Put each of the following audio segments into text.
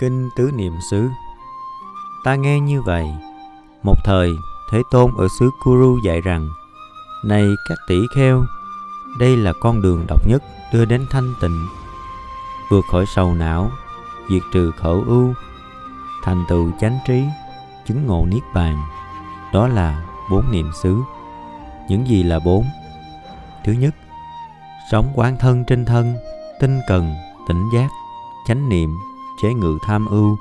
Kinh Tứ Niệm xứ. Ta nghe như vậy, một thời Thế Tôn ở xứ Kuru dạy rằng: Này các tỷ kheo, đây là con đường độc nhất đưa đến thanh tịnh, vượt khỏi sầu não, diệt trừ khổ ưu, thành tựu chánh trí, chứng ngộ niết bàn. Đó là 4 niệm xứ. Những gì là 4? Thứ nhất, sống quán thân trên thân, tinh cần, tỉnh giác, chánh niệm, chế ngự tham ưu.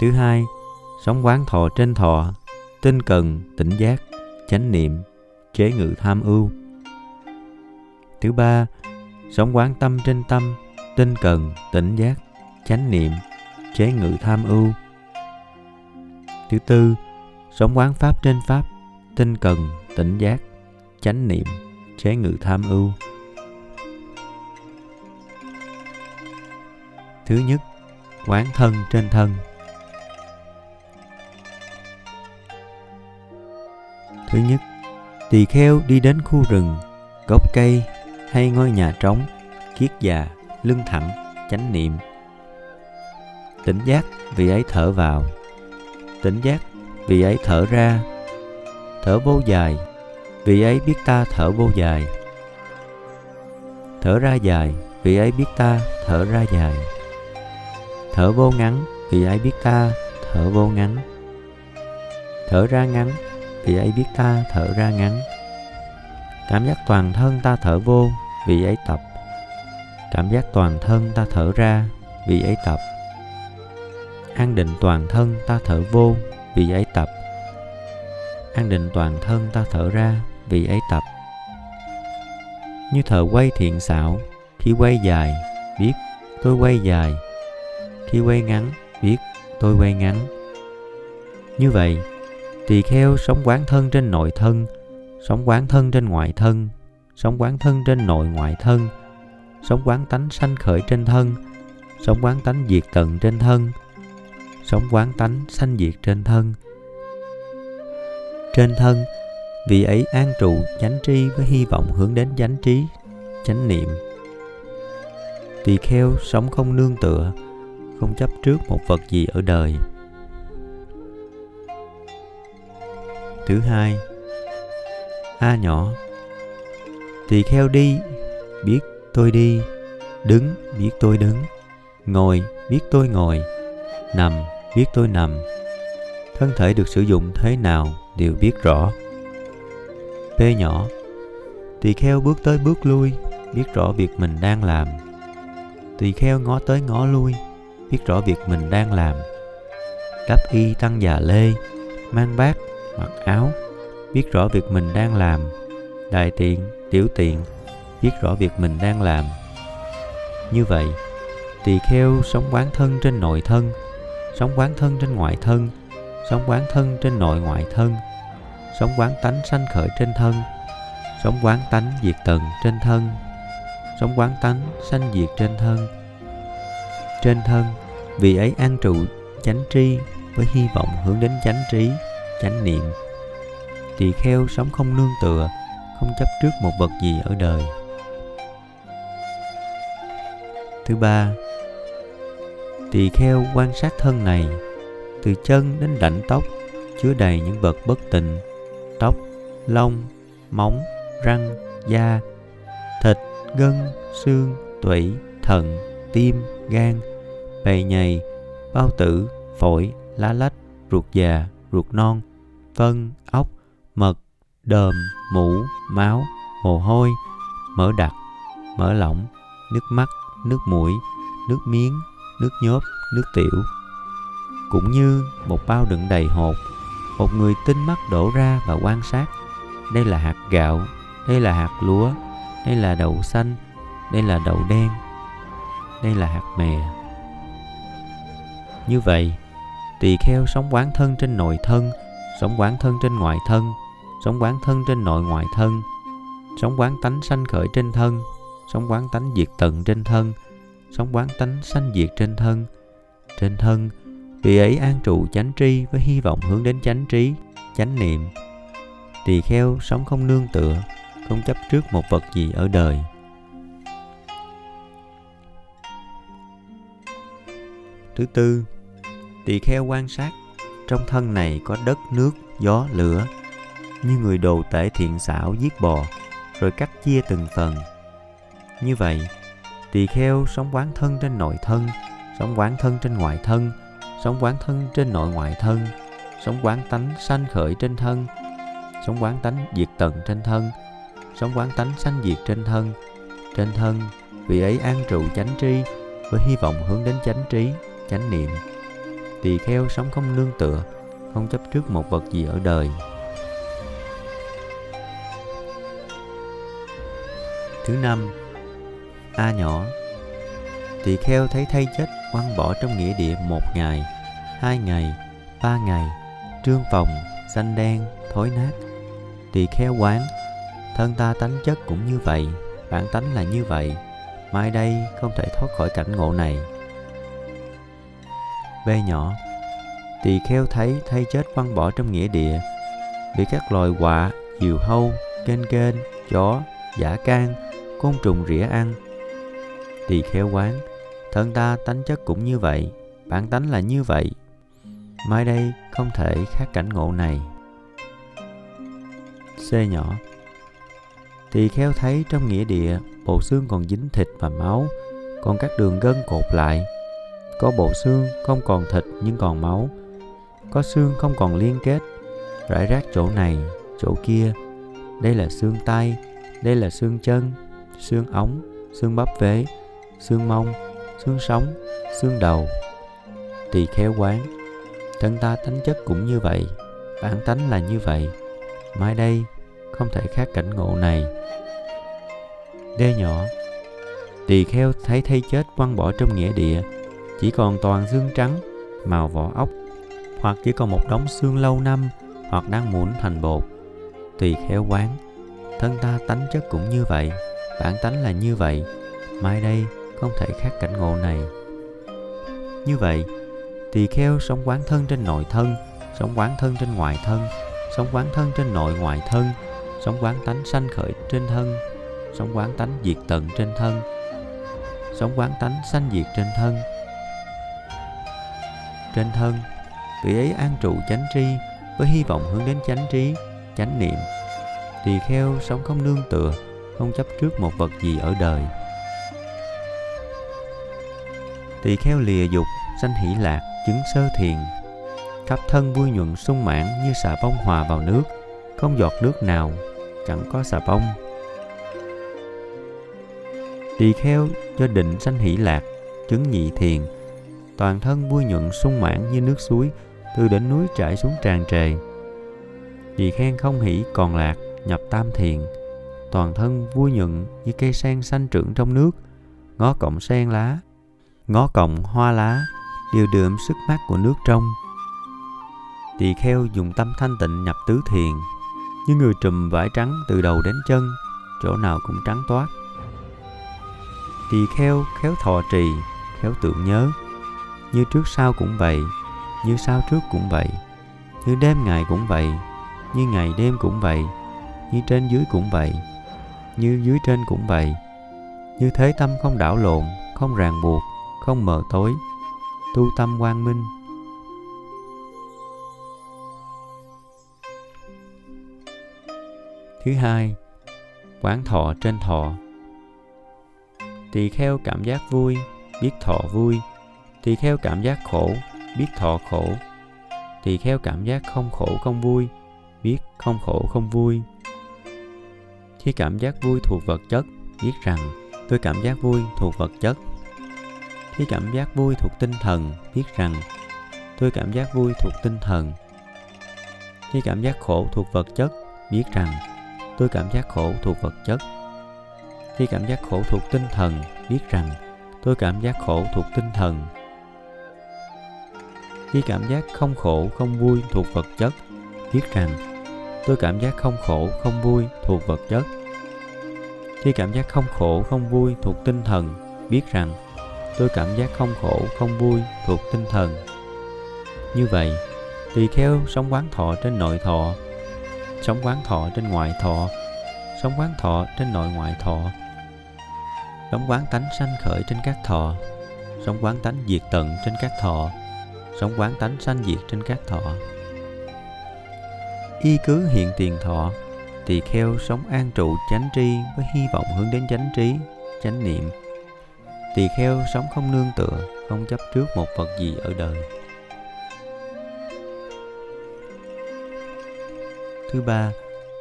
Thứ hai, sống quán thọ trên thọ, tinh cần, tỉnh giác, chánh niệm, chế ngự tham ưu. Thứ ba, sống quán tâm trên tâm, tinh cần, tỉnh giác, chánh niệm, chế ngự tham ưu. Thứ tư, sống quán pháp trên pháp, tinh cần, tỉnh giác, chánh niệm, chế ngự tham ưu. Thứ nhất, quán thân trên thân. Thứ nhất, tỳ kheo đi đến khu rừng, gốc cây hay ngôi nhà trống, kiết già, lưng thẳng, chánh niệm. Tỉnh giác vì ấy thở vào, tỉnh giác vì ấy thở ra, thở vô dài vì ấy biết ta thở vô dài, thở ra dài vì ấy biết ta thở ra dài, thở vô ngắn vì ấy biết ta thở vô ngắn, thở ra ngắn vì ấy biết ta thở ra ngắn. Cảm giác toàn thân ta thở vô vì ấy tập, cảm giác toàn thân ta thở ra vì ấy tập, an định toàn thân ta thở vô vì ấy tập, an định toàn thân ta thở ra vì ấy tập. Như thợ quay thiện xảo, khi quay dài biết tôi quay dài, khi quay ngắn biết tôi quay ngắn. Như vậy, tỳ kheo sống quán thân trên nội thân, sống quán thân trên ngoại thân, sống quán thân trên nội ngoại thân, sống quán tánh sanh khởi trên thân, sống quán tánh diệt tận trên thân, sống quán tánh sanh diệt trên thân. Trên thân, vì ấy an trụ chánh tri với hy vọng hướng đến chánh trí, chánh niệm. Tỳ kheo sống không nương tựa, không chấp trước một vật gì ở đời. Thứ hai, a nhỏ. Tỳ kheo đi, biết tôi đi, đứng, biết tôi đứng, ngồi, biết tôi ngồi, nằm, biết tôi nằm. Thân thể được sử dụng thế nào đều biết rõ. P nhỏ. Tỳ kheo bước tới bước lui, biết rõ việc mình đang làm. Tỳ kheo ngó tới ngó lui, biết rõ việc mình đang làm. Đắp y tăng già lê, mang bát, mặc áo, biết rõ việc mình đang làm. Đại tiện, tiểu tiện, biết rõ việc mình đang làm. Như vậy, tỳ kheo sống quán thân trên nội thân, sống quán thân trên ngoại thân, sống quán thân trên nội ngoại thân, sống quán tánh sanh khởi trên thân, sống quán tánh diệt tận trên thân, sống quán tánh sanh diệt trên thân. Trên thân, vì ấy an trụ chánh tri với hy vọng hướng đến chánh trí, chánh niệm. Tỳ kheo sống không nương tựa, không chấp trước một vật gì ở đời. Thứ ba, tỳ kheo quan sát thân này, từ chân đến đảnh tóc chứa đầy những vật bất tịnh: tóc, lông, móng, răng, da, thịt, gân, xương, tủy, thận, tim, gan, bầy nhầy, bao tử, phổi, lá lách, ruột già, ruột non, phân, óc, mật, đờm, mũ, máu, mồ hôi, mỡ đặc, mỡ lỏng, nước mắt, nước mũi, nước miếng, nước nhớp, nước tiểu. Cũng như một bao đựng đầy hột, một người tinh mắt đổ ra và quan sát: đây là hạt gạo, đây là hạt lúa, đây là đậu xanh, đây là đậu đen, đây là hạt mè. Như vậy, tỳ kheo sống quán thân trên nội thân, sống quán thân trên ngoại thân, sống quán thân trên nội ngoại thân, sống quán tánh sanh khởi trên thân, sống quán tánh diệt tận trên thân, sống quán tánh sanh diệt trên thân. Trên thân, vì ấy an trụ chánh tri với hy vọng hướng đến chánh trí, chánh niệm. Tỳ kheo sống không nương tựa, không chấp trước một vật gì ở đời. Thứ tư, tỳ kheo quan sát trong thân này có đất, nước, gió, lửa, như người đồ tể thiện xảo giết bò rồi cắt chia từng phần. Như vậy, tỳ kheo sống quán thân trên nội thân, sống quán thân trên ngoại thân, sống quán thân trên nội ngoại thân, sống quán tánh sanh khởi trên thân, sống quán tánh diệt tận trên thân, sống quán tánh sanh diệt trên thân. Trên thân, vị ấy an trụ chánh tri với hy vọng hướng đến chánh trí, chánh niệm. Tỳ kheo sống không nương tựa, không chấp trước một vật gì ở đời. Thứ năm, A nhỏ, tỳ kheo thấy thây chết quăng bỏ trong nghĩa địa 1 ngày, 2 ngày, 3 ngày, trương phòng, xanh đen, thối nát. Tỳ kheo quán, thân ta tánh chất cũng như vậy, bản tánh là như vậy, mai đây không thể thoát khỏi cảnh ngộ này. B nhỏ, tỳ kheo thấy thây chết quăng bỏ trong nghĩa địa, bị các loài quạ, diều hâu, kênh kênh, chó, dã can, côn trùng rỉa ăn. Tỳ kheo quán, thân ta tánh chất cũng như vậy, bản tánh là như vậy, mai đây không thể khác cảnh ngộ này. C nhỏ, tỳ kheo thấy trong nghĩa địa bộ xương còn dính thịt và máu, còn các đường gân cột lại. Có bộ xương không còn thịt nhưng còn máu, có xương không còn liên kết, rải rác chỗ này, chỗ kia. Đây là xương tay, đây là xương chân, xương ống, xương bắp vế, xương mông, xương sống, xương đầu. Tỳ kheo quán, thân ta tánh chất cũng như vậy, bản tánh là như vậy, mai đây không thể khác cảnh ngộ này. D nhỏ, tỳ kheo thấy thây chết quăng bỏ trong nghĩa địa, chỉ còn toàn xương trắng, màu vỏ ốc, hoặc chỉ còn một đống xương lâu năm, hoặc đang muỗn thành bột. Tỳ kheo quán, thân ta tánh chất cũng như vậy, bản tánh là như vậy, mai đây không thể khác cảnh ngộ này. Như vậy, tỳ kheo sống quán thân trên nội thân, sống quán thân trên ngoại thân, sống quán thân trên nội ngoại thân, sống quán tánh sanh khởi trên thân, sống quán tánh diệt tận trên thân, sống quán tánh sanh diệt trên thân. Trên thân, vị ấy an trụ chánh tri với hy vọng hướng đến chánh trí, chánh niệm. Tỳ kheo sống không nương tựa, không chấp trước một vật gì ở đời. Tỳ kheo lìa dục, sanh hỷ lạc, chứng sơ thiền. Khắp thân vui nhuận sung mãn như xà bông hòa vào nước, không giọt nước nào, chẳng có xà bông. Tỳ kheo do định sanh hỷ lạc, chứng nhị thiền. Toàn thân vui nhuận sung mãn như nước suối, từ đỉnh núi chảy xuống tràn trề. Tỳ kheo không hỷ còn lạc, nhập tam thiền. Toàn thân vui nhuận như cây sen xanh trưởng trong nước, ngó cọng sen lá, ngó cọng hoa lá đều đượm sức mát của nước trong. Tỳ kheo dùng tâm thanh tịnh nhập tứ thiền, như người trùm vải trắng từ đầu đến chân, chỗ nào cũng trắng toát. Tỳ kheo khéo thọ trì, khéo tưởng nhớ, như trước sau cũng vậy, như sau trước cũng vậy, như đêm ngày cũng vậy, như ngày đêm cũng vậy, như trên dưới cũng vậy, như dưới trên cũng vậy, như thế tâm không đảo lộn, không ràng buộc, không mờ tối, tu tâm quang minh. Thứ hai, quán thọ trên thọ. Tỳ kheo cảm giác vui, biết thọ vui. Tỳ kheo cảm giác khổ, biết thọ khổ. Tỳ kheo cảm giác không khổ không vui, biết không khổ không vui. Khi cảm giác vui thuộc vật chất, biết rằng tôi cảm giác vui thuộc vật chất. Khi cảm giác vui thuộc tinh thần, biết rằng tôi cảm giác vui thuộc tinh thần. Khi cảm giác khổ thuộc vật chất, biết rằng tôi cảm giác khổ thuộc vật chất. Khi cảm giác khổ thuộc tinh thần, biết rằng tôi cảm giác khổ thuộc tinh thần. Khi cảm giác không khổ không vui thuộc vật chất, biết rằng tôi cảm giác không khổ không vui thuộc vật chất. Khi cảm giác không khổ không vui thuộc tinh thần, biết rằng tôi cảm giác không khổ không vui thuộc tinh thần. Như vậy, tỳ kheo sống quán thọ trên nội thọ, sống quán thọ trên ngoại thọ, sống quán thọ trên nội ngoại thọ, sống quán tánh sanh khởi trên các thọ, sống quán tánh diệt tận trên các thọ, sống quán tánh sanh diệt trên các thọ. Y cứ hiện tiền thọ, tỳ kheo sống an trụ chánh tri với hy vọng hướng đến chánh trí, chánh niệm. Tỳ kheo sống không nương tựa, không chấp trước một vật gì ở đời. Thứ ba,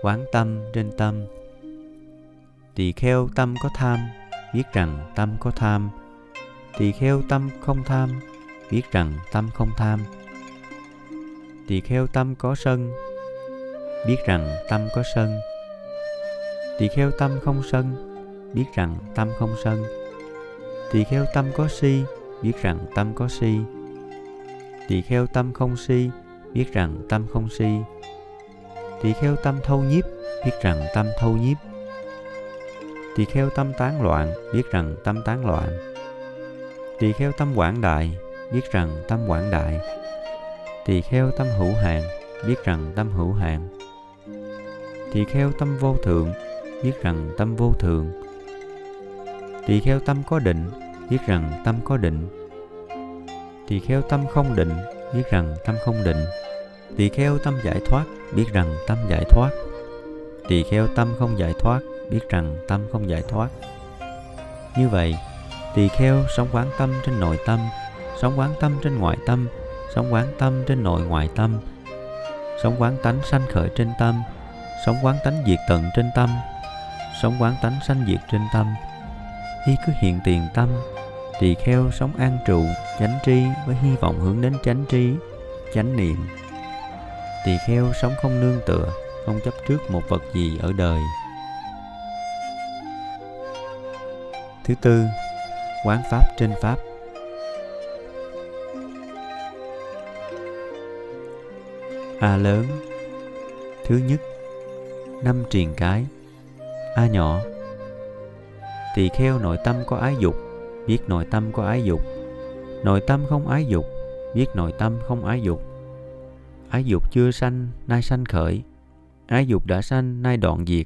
quán tâm trên tâm. Tỳ kheo tâm có tham, biết rằng tâm có tham. Tỳ kheo tâm không tham, biết rằng tâm không tham. Tỳ kheo tâm có sân, biết rằng tâm có sân. Tỳ kheo tâm không sân, biết rằng tâm không sân. Tỳ kheo tâm có si, biết rằng tâm có si. Tỳ kheo tâm không si, biết rằng tâm không si. Tỳ kheo tâm thâu nhiếp, biết rằng tâm thâu nhiếp. Tỳ kheo tâm tán loạn, biết rằng tâm tán loạn. Tỳ kheo tâm quảng đại, biết rằng tâm quảng đại. Tỳ kheo tâm hữu hạn, biết rằng tâm hữu hạn. Tỳ kheo tâm vô thượng, biết rằng tâm vô thượng. Tỳ kheo tâm có định, biết rằng tâm có định. Tỳ kheo tâm không định, biết rằng tâm không định. Tỳ kheo tâm giải thoát, biết rằng tâm giải thoát. Tỳ kheo tâm không giải thoát, biết rằng tâm không giải thoát. Như vậy, tỳ kheo sống quán tâm trên nội tâm, sống quán tâm trên ngoại tâm, sống quán tâm trên nội ngoại tâm, sống quán tánh sanh khởi trên tâm, sống quán tánh diệt tận trên tâm, sống quán tánh sanh diệt trên tâm. Y cứ hiện tiền tâm, tỳ kheo sống an trụ chánh tri với hy vọng hướng đến chánh trí, chánh niệm. Tỳ kheo sống không nương tựa, không chấp trước một vật gì ở đời. Thứ tư, quán pháp trên pháp. A lớn, thứ nhất, 5 triền cái. A nhỏ, tỳ kheo nội tâm có ái dục, biết nội tâm có ái dục. Nội tâm không ái dục, biết nội tâm không ái dục. Ái dục chưa sanh, nay sanh khởi. Ái dục đã sanh, nay đoạn diệt.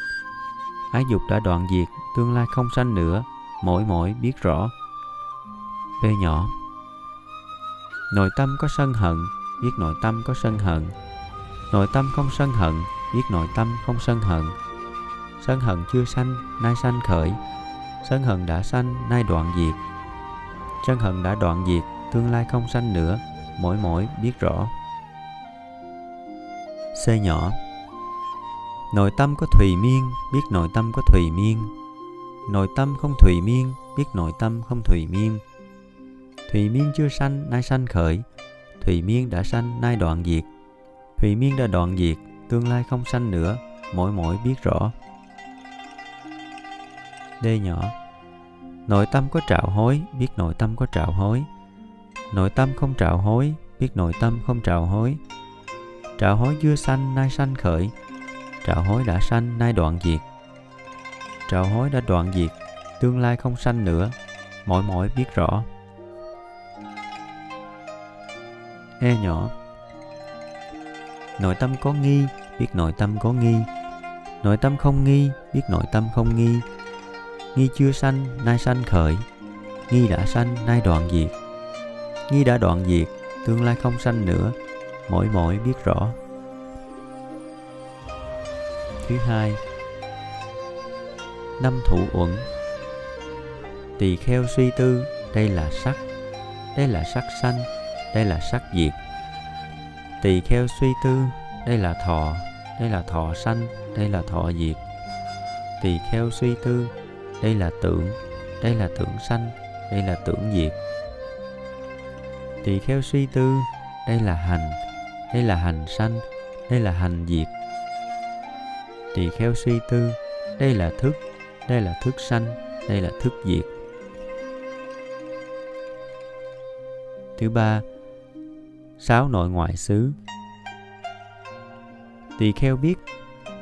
Ái dục đã đoạn diệt, tương lai không sanh nữa, mỗi biết rõ. B nhỏ, nội tâm có sân hận, biết nội tâm có sân hận. Nội tâm không sân hận, biết nội tâm không sân hận. Sân hận chưa sanh, nay sanh khởi. Sân hận đã sanh, nay đoạn diệt. Sân hận đã đoạn diệt, tương lai không sanh nữa, mỗi biết rõ. C nhỏ, nội tâm có thùy miên, biết nội tâm có thùy miên. Nội tâm không thùy miên, biết nội tâm không thùy miên. Thùy miên chưa sanh, nay sanh khởi. Thùy miên đã sanh, nay đoạn diệt. Thùy miên đã đoạn diệt, tương lai không sanh nữa, mỗi biết rõ. D nhỏ, nội tâm có trạo hối, biết nội tâm có trạo hối. Nội tâm không trạo hối, biết nội tâm không trạo hối. Trạo hối chưa sanh, nay sanh khởi. Trạo hối đã sanh, nay đoạn diệt. Trạo hối đã đoạn diệt, tương lai không sanh nữa, mỗi biết rõ. E nhỏ, nội tâm có nghi, biết nội tâm có nghi. Nội tâm không nghi, biết nội tâm không nghi. Nghi chưa sanh, nay sanh khởi. Nghi đã sanh, nay đoạn diệt. Nghi đã đoạn diệt, tương lai không sanh nữa, mỗi biết rõ. Thứ hai, 5 thủ uẩn. Tỳ kheo suy tư, đây là sắc, đây là sắc sanh, đây là sắc diệt. Tỳ kheo suy tư, đây là thọ sanh, đây là thọ diệt. Tỳ kheo suy tư, đây là tượng sanh, đây là tượng diệt. Tỳ kheo suy tư, đây là hành sanh, đây là hành diệt. Tỳ kheo suy tư, đây là thức sanh, đây là thức diệt. Thứ ba, 6 nội ngoại xứ. Tỳ kheo biết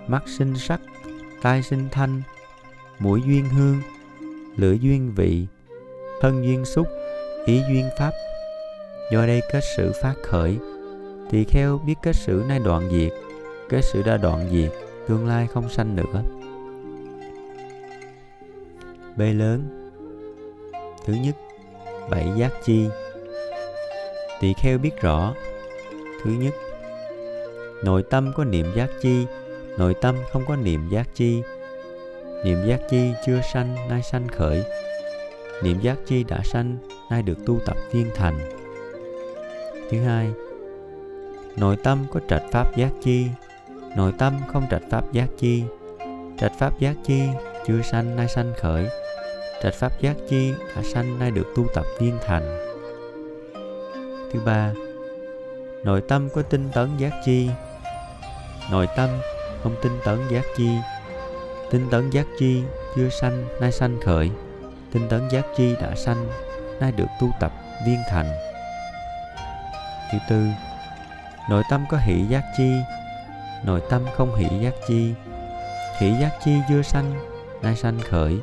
mắt sinh sắc, tai sinh thanh, mũi duyên hương, lưỡi duyên vị, thân duyên xúc, ý duyên pháp. Do đây kết sự phát khởi. Tỳ kheo biết kết sự nay đoạn diệt. Kết sự đã đoạn diệt, tương lai không sanh nữa. B lớn, thứ nhất, bảy giác chi. Tỳ kheo biết rõ: thứ nhất, nội tâm có niệm giác chi, nội tâm không có niệm giác chi. Niệm giác chi chưa sanh, nay sanh khởi. Niệm giác chi đã sanh, nay được tu tập viên thành. Thứ hai, nội tâm có trạch pháp giác chi, nội tâm không trạch pháp giác chi. Trạch pháp giác chi chưa sanh, nay sanh khởi. Trạch pháp giác chi đã sanh, nay được tu tập viên thành. Thứ ba, nội tâm có tinh tấn giác chi, nội tâm không tinh tấn giác chi. Tinh tấn giác chi chưa sanh, nay sanh khởi. Tinh tấn giác chi đã sanh, nay được tu tập viên thành. Thứ tư, nội tâm có hỷ giác chi, nội tâm không hỷ giác chi. Hỷ giác chi chưa sanh, nay sanh khởi.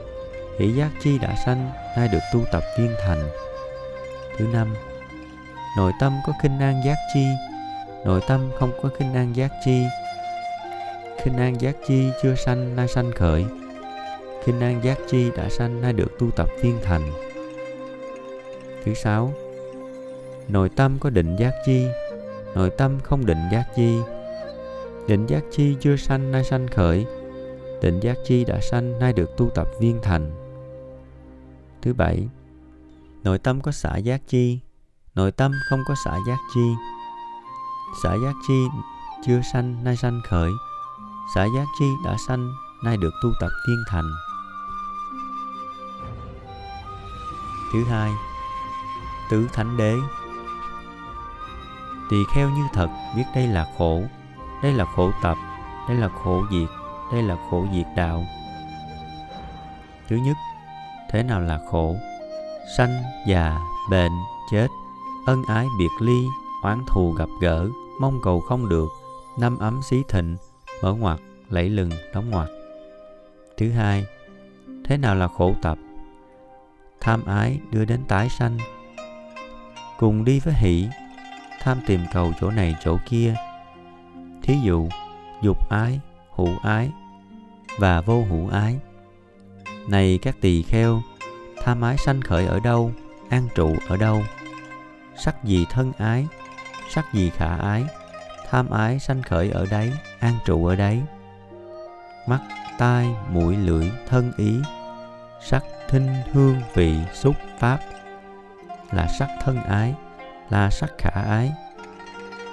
Hỷ giác chi đã sanh, nay được tu tập viên thành. Thứ năm, nội tâm có khinh an giác chi, nội tâm không có khinh an giác chi. Khinh an giác chi chưa sanh, nay sanh khởi. Khinh an giác chi đã sanh, nay được tu tập viên thành. Thứ sáu, nội tâm có định giác chi, nội tâm không định giác chi. Định giác chi chưa sanh, nay sanh khởi. Định giác chi đã sanh, nay được tu tập viên thành. Thứ bảy, nội tâm có xả giác chi, nội tâm không có xả giác chi. Xả giác chi chưa sanh, nay sanh khởi. Xả giác chi đã sanh, nay được tu tập viên thành. Thứ hai, tứ thánh đế. Tỳ kheo như thật biết đây là khổ, đây là khổ tập, đây là khổ diệt, đây là khổ diệt đạo. Thứ nhất, thế nào là khổ? Sanh, già, bệnh, chết, ân ái biệt ly, oán thù gặp gỡ, mong cầu không được, năm ấm xí thịnh, mở ngoặt, lẫy lừng, đóng ngoặt. Thứ hai, thế nào là khổ tập? Tham ái đưa đến tái sanh, cùng đi với hỷ, tham tìm cầu chỗ này chỗ kia. Thí dụ, dục ái, hữu ái và vô hữu ái. Này các tỳ kheo, tham ái sanh khởi ở đâu, an trụ ở đâu? Sắc gì thân ái, sắc gì khả ái, tham ái sanh khởi ở đấy, an trụ ở đấy. Mắt, tai, mũi, lưỡi, thân ý, sắc, thinh, hương, vị, xúc, pháp, là sắc thân ái, là sắc khả ái.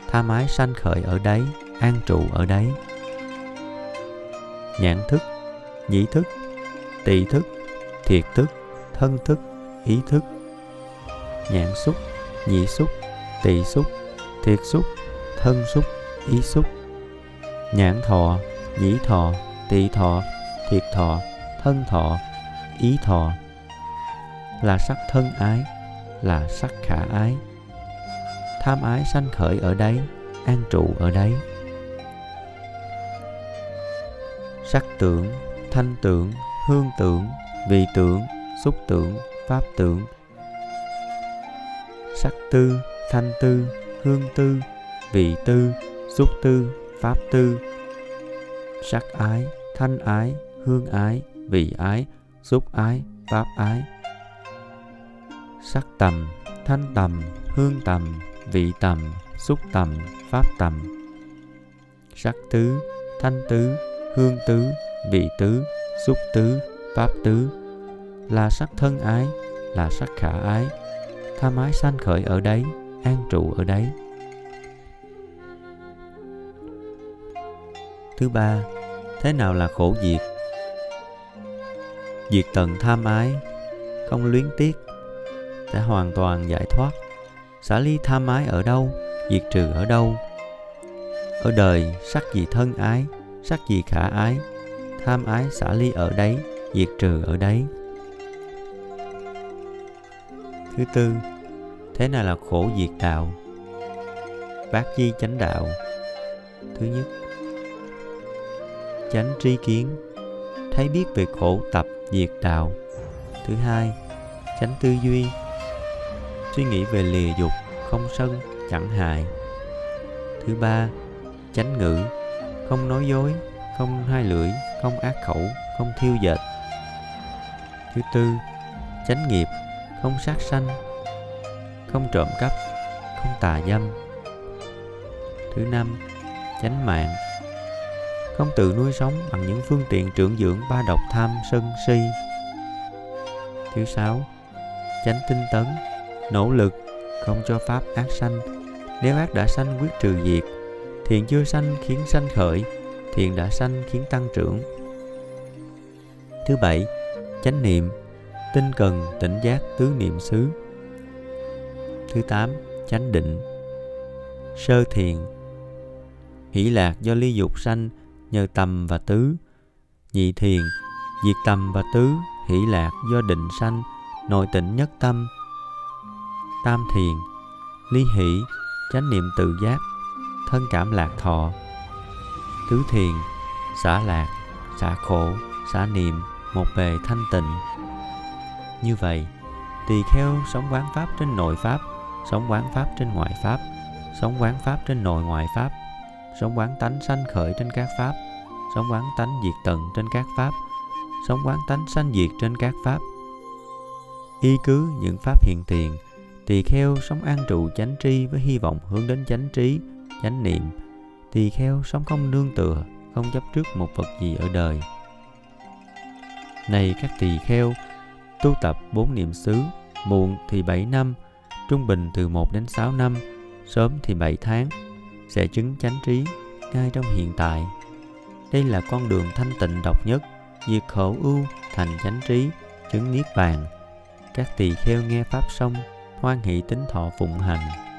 Tham ái sanh khởi ở đấy, an trụ ở đấy. Nhãn thức, nhĩ thức, tỳ thức, thiệt thức, thân thức, ý thức. Nhãn xúc, nhĩ xúc, tỳ xúc, thiệt xúc, thân xúc, ý xúc. Nhãn thọ, nhĩ thọ, tỳ thọ, thiệt thọ, thân thọ, ý thọ, là sắc thân ái, là sắc khả ái. Tham ái sanh khởi ở đấy, an trụ ở đấy. Sắc tưởng, thanh tưởng, hương tưởng, vị tưởng, xúc tưởng, pháp tưởng. Sắc tư, thanh tư, hương tư, vị tư, xúc tư, pháp tư. Sắc ái, thanh ái, hương ái, vị ái, xúc ái, pháp ái. Sắc tầm, thanh tầm, hương tầm, vị tầm, xúc tầm, pháp tầm. Sắc tứ, thanh tứ, hương tứ, vị tứ, xúc tứ, pháp tứ, là sắc thân ái, là sắc khả ái. Tham ái sanh khởi ở đấy, an trụ ở đấy. Thứ ba, thế nào là khổ diệt? Diệt tận tham ái, không luyến tiếc, đã hoàn toàn giải thoát. Xả ly tham ái ở đâu, diệt trừ ở đâu? Ở đời, sắc gì thân ái, sắc gì khả ái, tham ái xả ly ở đấy, diệt trừ ở đấy. Thứ tư, thế nào là khổ diệt đạo? Bát chi chánh đạo. Thứ nhất, chánh tri kiến, thấy biết về khổ tập diệt đạo. Thứ hai, chánh tư duy, suy nghĩ về lìa dục, không sân, chẳng hại. Thứ ba, chánh ngữ, không nói dối, không hai lưỡi, không ác khẩu, không thiêu dệt. Thứ tư, chánh nghiệp, không sát sanh, không trộm cắp, không tà dâm. Thứ năm, chánh mạng. Không tự nuôi sống bằng những phương tiện trưởng dưỡng ba độc tham sân si. Thứ sáu, chánh tinh tấn, nỗ lực, không cho pháp ác sanh. Nếu ác đã sanh quyết trừ diệt, thiện chưa sanh khiến sanh khởi, thiện đã sanh khiến tăng trưởng. Thứ bảy, chánh niệm, tinh cần, tỉnh giác, tứ niệm xứ. Thứ tám, chánh định, sơ thiền, hỷ lạc do ly dục sanh nhờ tầm và tứ. Nhị thiền, diệt tầm và tứ, hỷ lạc do định sanh, nội tịnh nhất tâm. Tam thiền, ly hỷ, chánh niệm tự giác, thân cảm lạc thọ. Tứ thiền, xả lạc, xả khổ, xả niệm, một bề thanh tịnh. Như vậy, tỳ kheo sống quán pháp trên nội pháp, sống quán pháp trên ngoại pháp, sống quán pháp trên nội ngoại pháp, sống quán tánh sanh khởi trên các pháp, sống quán tánh diệt tận trên các pháp, sống quán tánh sanh diệt trên các pháp. Y cứ những pháp hiện tiền, tỳ kheo sống an trụ chánh tri với hy vọng hướng đến chánh trí, chánh niệm. Tỳ kheo sống không nương tựa, không chấp trước một vật gì ở đời. Này các tỳ kheo, tu tập 4 niệm xứ, muộn thì 7 năm, trung bình từ 1 đến 6 năm, sớm thì 7 tháng, sẽ chứng chánh trí ngay trong hiện tại. Đây là con đường thanh tịnh độc nhất, diệt khổ ưu, thành chánh trí, chứng niết bàn. Các tỳ kheo nghe pháp xong, hoan hỷ tín thọ phụng hành.